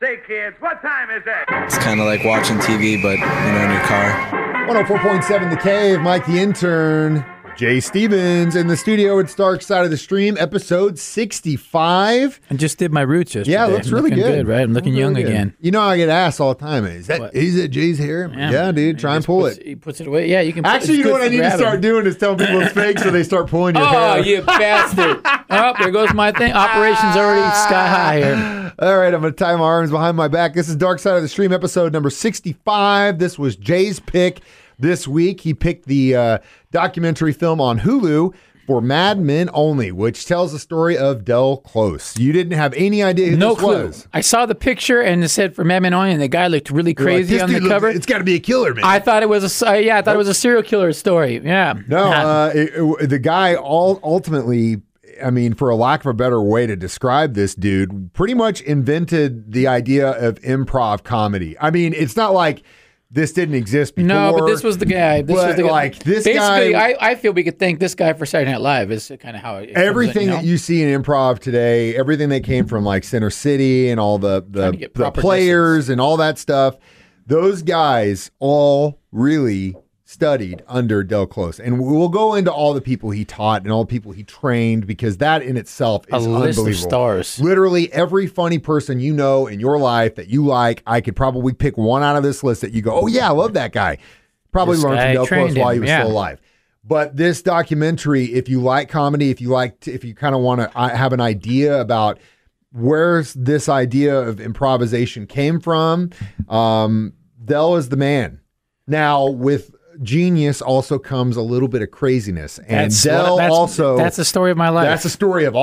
Say, kids, what time is it? It's kind of like watching TV, but, you know, in your car. 104.7 The Cave, Mike the Intern, Jay Stevens in the studio. It's Dark Side of the Stream, episode 65. I just did my roots yesterday. Yeah, it looks really good, right? I'm looking young again. You know, I get asked all the time, is that Jay's hair? Yeah, dude, try and pull it. He puts it away. Yeah, you can pull it. Actually, you know what I need to start doing is telling people it's fake so they start pulling your hair. Oh, you bastard. Oh, there goes my thing. Operation's already sky high here. All right, I'm going to tie my arms behind my back. This is Dark Side of the Stream, episode number 65. This was Jay's pick this week. He picked the documentary film on Hulu for Mad Men Only, which tells the story of Del Close. You didn't have any idea who this was. I saw the picture and it said for Mad Men Only, and the guy looked really crazy on the cover. It's got to be a killer, man. I thought it was a it was a serial killer story. Yeah, no, the guy ultimately. I mean, for a lack of a better way to describe this dude, pretty much invented the idea of improv comedy. I mean, it's not like this didn't exist before. No, but this was the guy. Basically, I feel we could thank this guy for Saturday Night Live is kind of how it everything that you see in improv today, everything that came from like Center City and all the players and all that stuff, those guys all really studied under Del Close. And we'll go into all the people he taught and all the people he trained, because that in itself is unbelievable. A list of stars. Literally every funny person you know in your life that you like, I could probably pick one out of this list that you go, oh yeah, I love that guy. Probably this learned from Del Close while he was still alive. But this documentary, if you like comedy, if you kind of want to have an idea about where this idea of improvisation came from, Del is the man. Now, with genius also comes a little bit of craziness, and that's the story of my life. That's the story of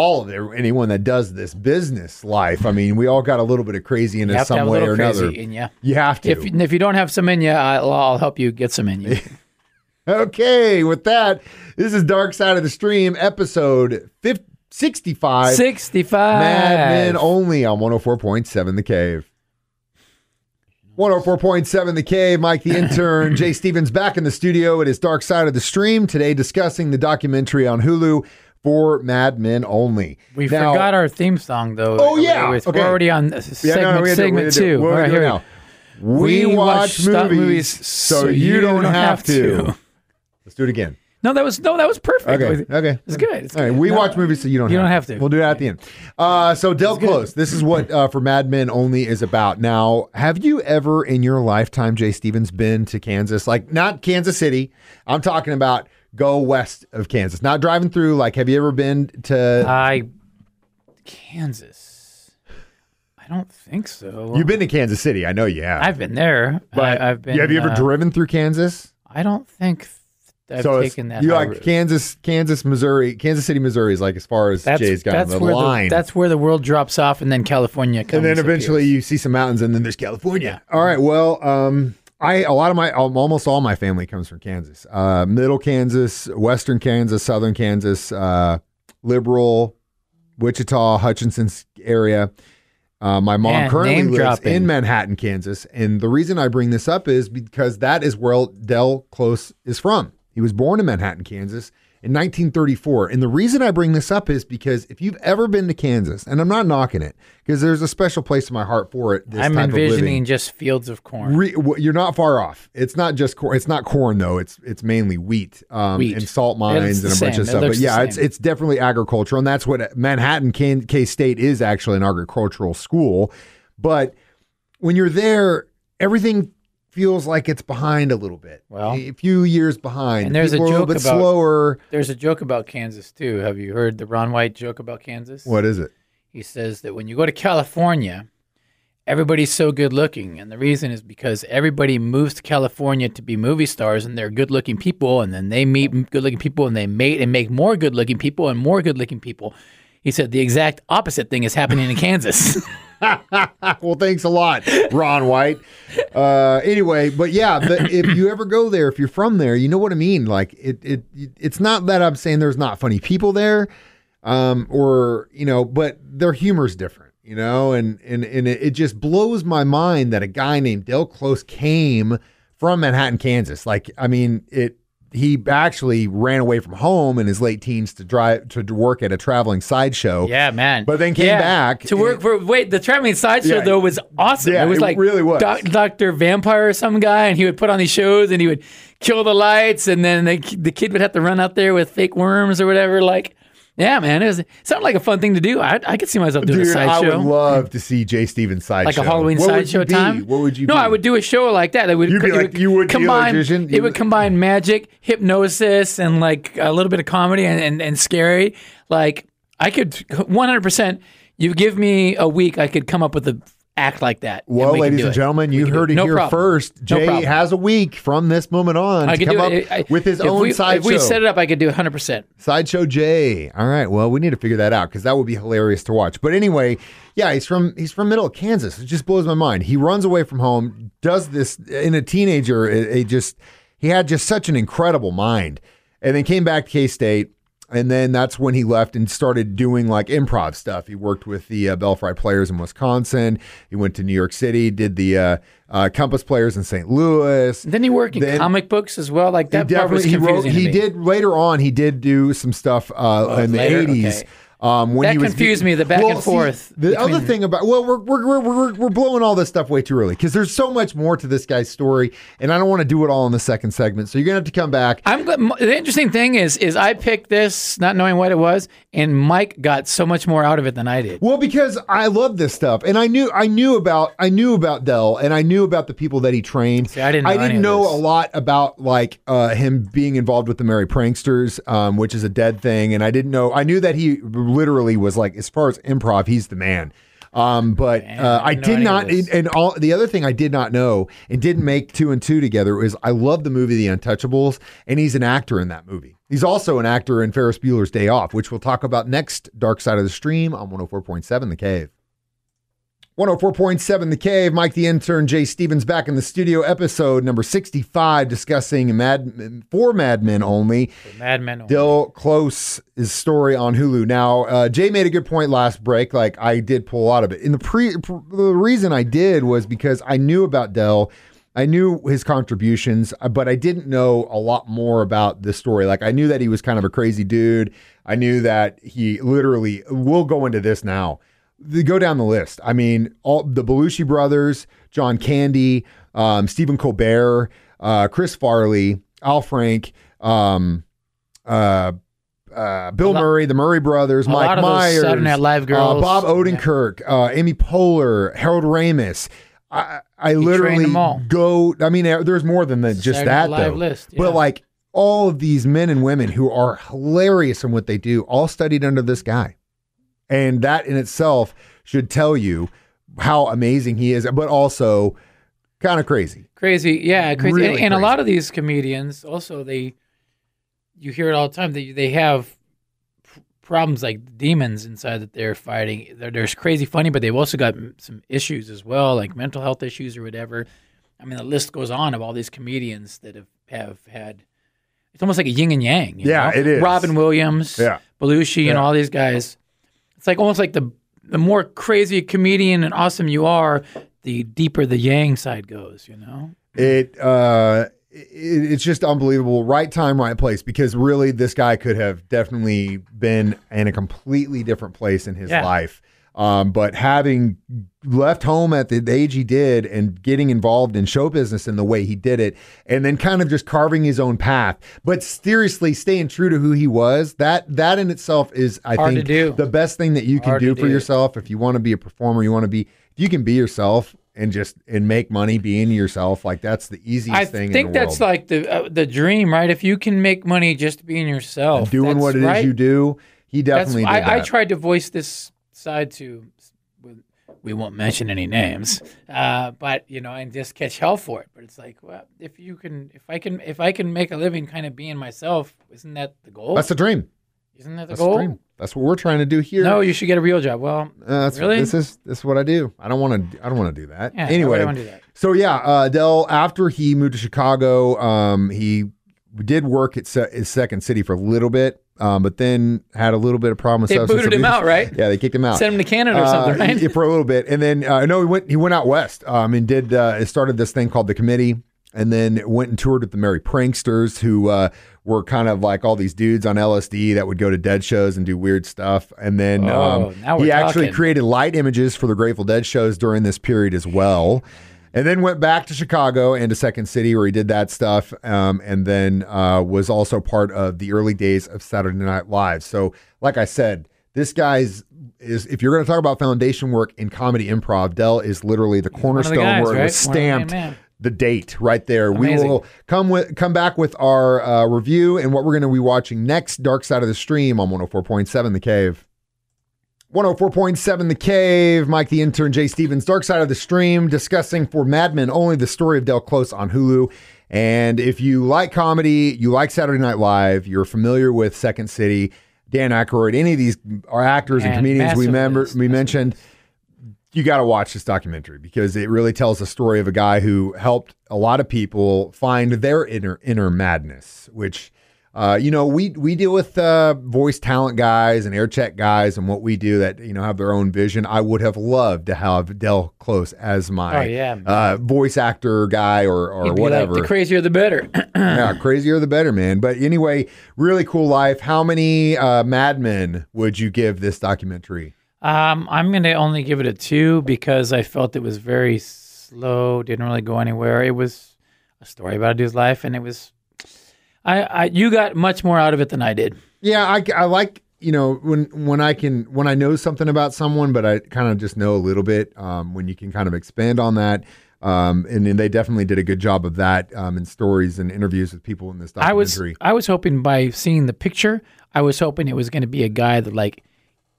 anyone that does this business life. I mean, we all got a little bit of crazy in us some way or another. You have to. If you don't have some in you, I'll help you get some in you. Okay, with that, this is Dark Side of the Stream, episode 65. 65. Mad Men Only on 104.7 The Cave. 104.7 The Cave, Mike the Intern, Jay Stevens back in the studio. It is Dark Side of the Stream today, discussing the documentary on Hulu for Mad Men Only. We forgot our theme song, though. Oh, yeah. We're already on segment two. We watch movies so you don't have to. Let's do it again. No, that was perfect. Okay. It's good. All right, we watch movies so you don't have to. We'll do it at the end. So Del Close, this is what for Mad Men Only is about. Now, have you ever in your lifetime, Jay Stevens, been to Kansas? Like, not Kansas City. I'm talking about go west of Kansas. Not driving through. Like, have you ever been to Kansas? I don't think so. You've been to Kansas City. I know you have. I've been there. But have you ever driven through Kansas? I don't think so. Kansas City, Missouri is like as far as Jay's got the line. That's where the world drops off, and then California comes. And then eventually you see some mountains, and then there's California. Yeah. All right, well, almost all my family comes from Kansas. Middle Kansas, Western Kansas, Southern Kansas, Liberal, Wichita, Hutchinson's area. My mom currently lives in Manhattan, Kansas, and the reason I bring this up is because that is where Del Close is from. He was born in Manhattan, Kansas in 1934. And the reason I bring this up is because if you've ever been to Kansas, and I'm not knocking it, because there's a special place in my heart for it. I'm envisioning just fields of corn. You're not far off. It's not just corn. It's not corn, though. It's mainly wheat. And salt mines and a bunch of stuff. But yeah, it's definitely agricultural. And that's what Manhattan K-State is, actually an agricultural school. But when you're there, everything feels like it's behind a little bit. Well, a few years behind. And there's a joke about slower. There's a joke about Kansas too. Have you heard the Ron White joke about Kansas? What is it? He says that when you go to California, everybody's so good looking, and the reason is because everybody moves to California to be movie stars, and they're good looking people, and then they meet good looking people, and they mate and make more good looking people and more good looking people. He said the exact opposite thing is happening in Kansas. Well, thanks a lot, Ron White. Anyway, but yeah, if you ever go there, if you're from there, you know what I mean. Like it's not that I'm saying there's not funny people there, or you know, but their humor's different, you know. And it just blows my mind that a guy named Del Close came from Manhattan, Kansas. Like, I mean, it. he actually ran away from home in his late teens to drive to work at a traveling sideshow. Yeah, man. But then came back to work for the traveling sideshow though was awesome. Yeah, it was like really was. Dr. Vampire or some guy, and he would put on these shows and he would kill the lights, and then the kid would have to run out there with fake worms or whatever. Like, yeah, man, it sounded like a fun thing to do. I could see myself doing a sideshow. I would love to see Jay Stevens' sideshow. Like a Halloween sideshow time? What would you do? No, I would do a show like that. It would combine magic, hypnosis, and like a little bit of comedy and scary. Like, I could 100%, you give me a week, I could come up with a act like that. Well, ladies and gentlemen, you heard it here first. Jay has a week from this moment on to come up with his own sideshow. If we set it up, I could do 100%. Sideshow Jay. All right. Well, we need to figure that out because that would be hilarious to watch. But anyway, yeah, he's from middle of Kansas. It just blows my mind. He runs away from home, does this in a teenager. He had just such an incredible mind, and then came back to K-State. And then that's when he left and started doing like improv stuff. He worked with the Belfry Players in Wisconsin. He went to New York City, did the Compass Players in St. Louis. And then he worked in comic books as well. Like that part was confusing to me. He did later on. He did do some stuff in the 80s. Okay. When that confused me, the back and forth. The other thing about we're blowing all this stuff way too early because there's so much more to this guy's story, and I don't want to do it all in the second segment. So you're gonna have to come back. The interesting thing is I picked this not knowing what it was, and Mike got so much more out of it than I did. Well, because I love this stuff, and I knew about Del, and I knew about the people that he trained. See, I didn't know a lot about like him being involved with the Merry Pranksters, which is a Dead thing, and I didn't know. I knew that he literally was like, as far as improv, he's the man. The other thing I did not know and didn't make 2 and 2 together is I love the movie The Untouchables, and he's an actor in that movie. He's also an actor in Ferris Bueller's Day Off, which we'll talk about next. Dark Side of the Stream on 104.7 The Cave. 104.7 The Cave. Mike the Intern, Jay Stevens back in the studio. Episode number 65, discussing Mad Men Only. Del Close's story on Hulu. Now, Jay made a good point last break. Like, I did pull out of it. And the reason I did was because I knew about Del. I knew his contributions, but I didn't know a lot more about this story. Like, I knew that he was kind of a crazy dude. I knew that he literally, we'll go into this now. They go down the list. I mean, all the Belushi brothers, John Candy, Stephen Colbert, Chris Farley, Al Frank, Bill Murray, the Murray brothers, Mike Myers, Saturday Night Live girls, Bob Odenkirk, Amy Poehler, Harold Ramis. I literally go. I mean, there's more than just that though. List, yeah. But like all of these men and women who are hilarious in what they do, all studied under this guy. And that in itself should tell you how amazing he is, but also kind of crazy. Crazy, yeah, crazy. Really and crazy. A lot of these comedians also, you hear it all the time, they have problems like demons inside that they're fighting. They're crazy funny, but they've also got some issues as well, like mental health issues or whatever. I mean, the list goes on of all these comedians that have had. It's almost like a yin and yang. You know? It is. Robin Williams, Belushi, and all these guys. It's like almost like the more crazy a comedian and awesome you are, the deeper the yang side goes, you know? It's just unbelievable. Right time, right place, because really this guy could have definitely been in a completely different place in his life. But having left home at the age he did and getting involved in show business in the way he did it, and then kind of just carving his own path, but seriously staying true to who he was, that in itself is, I think, the best thing that you can do for yourself. If you want to be a performer, you can be yourself and make money being yourself. Like, that's the easiest thing in the world. I think that's like the dream, right? If you can make money just being yourself. And doing what it is you do, he definitely did that. I tried to voice this side to, we won't mention any names, but you know, and just catch hell for it. But it's like, well, if I can make a living kind of being myself, isn't that the goal? That's the dream. Isn't that the goal? The dream. That's what we're trying to do here. No, you should get a real job. Well, that's really? This is what I do. I don't want to do that. Yeah, anyway, I don't want to do that. So yeah, Del, after he moved to Chicago, he did work at Second City for a little bit. But then had a little bit of problem with substance abuse. They booted him out, right? Yeah, they kicked him out. Sent him to Canada or something, right? For a little bit. And then, no, he went out west and started this thing called The Committee. and then went and toured with the Merry Pranksters, who were kind of like all these dudes on LSD that would go to Dead shows and do weird stuff. And then he actually created light images for the Grateful Dead shows during this period as well. And then went back to Chicago and to Second City where he did that stuff, and then was also part of the early days of Saturday Night Live. So like I said, this guy's is, if you're going to talk about foundation work in comedy improv, Del is literally the cornerstone where it was stamped the date right there. Amazing. We will come back with our review and what we're going to be watching next. Dark Side of the Stream on 104.7 The Cave. 104.7 The Cave, Mike the Intern, Jay Stevens, Dark Side of the Stream, discussing for Mad Men Only the story of Del Close on Hulu. And if you like comedy, you like Saturday Night Live, you're familiar with Second City, Dan Aykroyd, any of these are actors and comedians we mentioned, you got to watch this documentary because it really tells the story of a guy who helped a lot of people find their inner madness, which... we deal with voice talent guys and air check guys and what we do that, have their own vision. I would have loved to have Del Close as my voice actor guy or whatever. Like, the crazier the better. Yeah, crazier the better, man. But anyway, really cool life. How many Mad Men would you give this documentary? I'm going to only give it a 2 because I felt it was very slow, didn't really go anywhere. It was a story about a dude's life, and it was... you got much more out of it than I did. Yeah, I like, when I know something about someone, but I kind of just know a little bit, when you can kind of expand on that. And they definitely did a good job of that in stories and interviews with people in this documentary. I was hoping by seeing the picture, I was hoping it was going to be a guy that like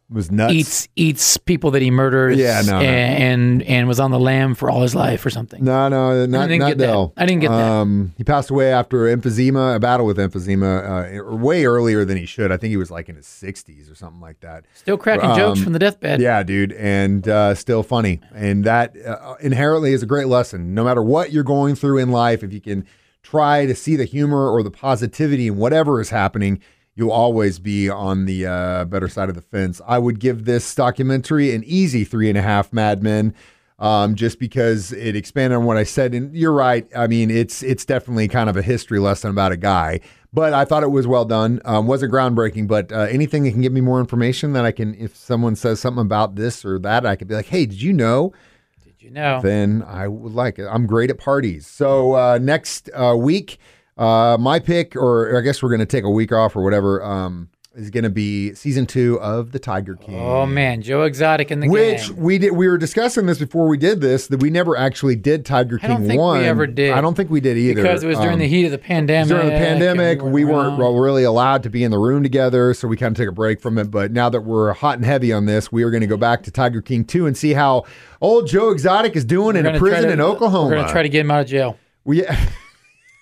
was nuts, eats people that he murders, and was on the lam for all his life or something. Not Del. I didn't get that. He passed away after emphysema, a battle with emphysema, way earlier than he should. I think he was like in his 60s or something like that. Still cracking jokes from the deathbed. Yeah, dude, and still funny. And that inherently is a great lesson. No matter what you're going through in life, if you can try to see the humor or the positivity in whatever is happening, you'll always be on the better side of the fence. I would give this documentary an easy 3.5 Mad Men, just because it expanded on what I said. And you're right. I mean, it's definitely kind of a history lesson about a guy, but I thought it was well done. Wasn't groundbreaking, but anything that can give me more information that I can, if someone says something about this or that, I could be like, hey, did you know? Then I would like it. I'm great at parties. So next week, my pick, or I guess we're going to take a week off or whatever, is going to be season 2 of The Tiger King. Oh man, Joe Exotic in the game. Which we were discussing this before we did this, that we never actually did Tiger King 1. I don't think we ever did. I don't think we did either. Because it was during the heat of the pandemic. During the pandemic, we weren't really allowed to be in the room together, so we kind of took a break from it. But now that we're hot and heavy on this, we are going to go back to Tiger King 2 and see how old Joe Exotic is doing in a prison in Oklahoma. We're going to try to get him out of jail.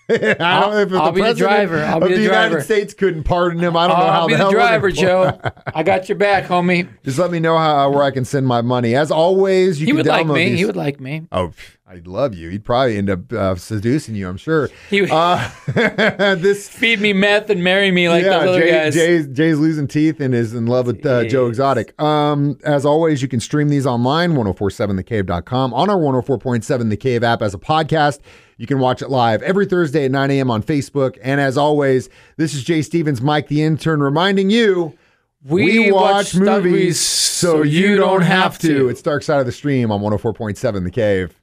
I don't know if the President of the United States couldn't pardon him. I don't know how the hell. I'll be the driver, Joe. I got your back, homie. Just let me know where I can send my money. As always, you can download these. He would like me. Oh, I'd love you. He'd probably end up seducing you, I'm sure. Feed me meth and marry me like those other guys. Jay's losing teeth and is in love with Joe Exotic. As always, you can stream these online, 1047thecave.com, on our 104.7 The Cave app as a podcast. You can watch it live every Thursday at 9 a.m. on Facebook. And as always, this is Jay Stevens, Mike the Intern, reminding you, we watch movies so you don't have to. It's Dark Side of the Stream on 104.7 The Cave.